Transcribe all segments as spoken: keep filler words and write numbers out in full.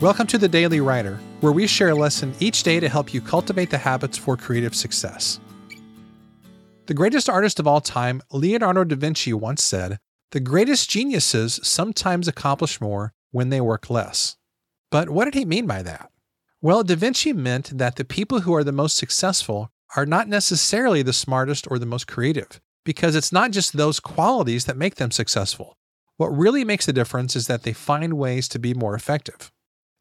Welcome to The Daily Writer, where we share a lesson each day to help you cultivate the habits for creative success. The greatest artist of all time, Leonardo da Vinci, once said, "The greatest geniuses sometimes accomplish more when they work less." But what did he mean by that? Well, da Vinci meant that the people who are the most successful are not necessarily the smartest or the most creative, because it's not just those qualities that make them successful. What really makes the difference is that they find ways to be more effective.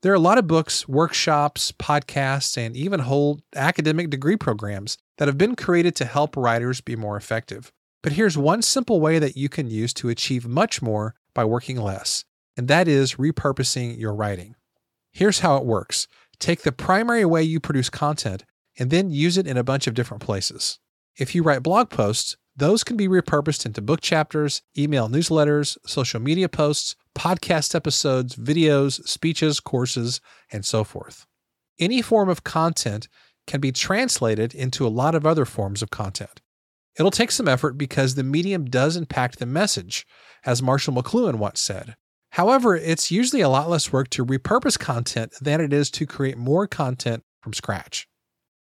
There are a lot of books, workshops, podcasts, and even whole academic degree programs that have been created to help writers be more effective. But here's one simple way that you can use to achieve much more by working less, and that is repurposing your writing. Here's how it works. Take the primary way you produce content and then use it in a bunch of different places. If you write blog posts, those can be repurposed into book chapters, email newsletters, social media posts, podcast episodes, videos, speeches, courses, and so forth. Any form of content can be translated into a lot of other forms of content. It'll take some effort because the medium does impact the message, as Marshall McLuhan once said. However, it's usually a lot less work to repurpose content than it is to create more content from scratch.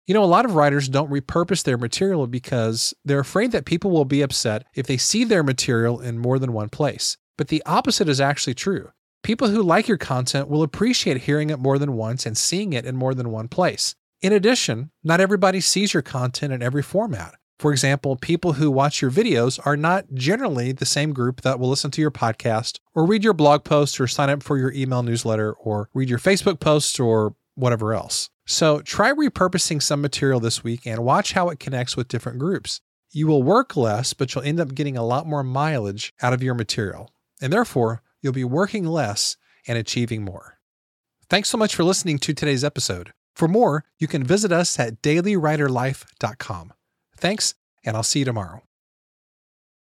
You know, a lot of writers don't repurpose their material because they're afraid that people will be upset if they see their material in more than one place. But the opposite is actually true. People who like your content will appreciate hearing it more than once and seeing it in more than one place. In addition, not everybody sees your content in every format. For example, people who watch your videos are not generally the same group that will listen to your podcast or read your blog posts or sign up for your email newsletter or read your Facebook posts or whatever else. So try repurposing some material this week and watch how it connects with different groups. You will work less, but you'll end up getting a lot more mileage out of your material. And therefore, you'll be working less and achieving more. Thanks so much for listening to today's episode. For more, you can visit us at daily writer life dot com. Thanks, and I'll see you tomorrow.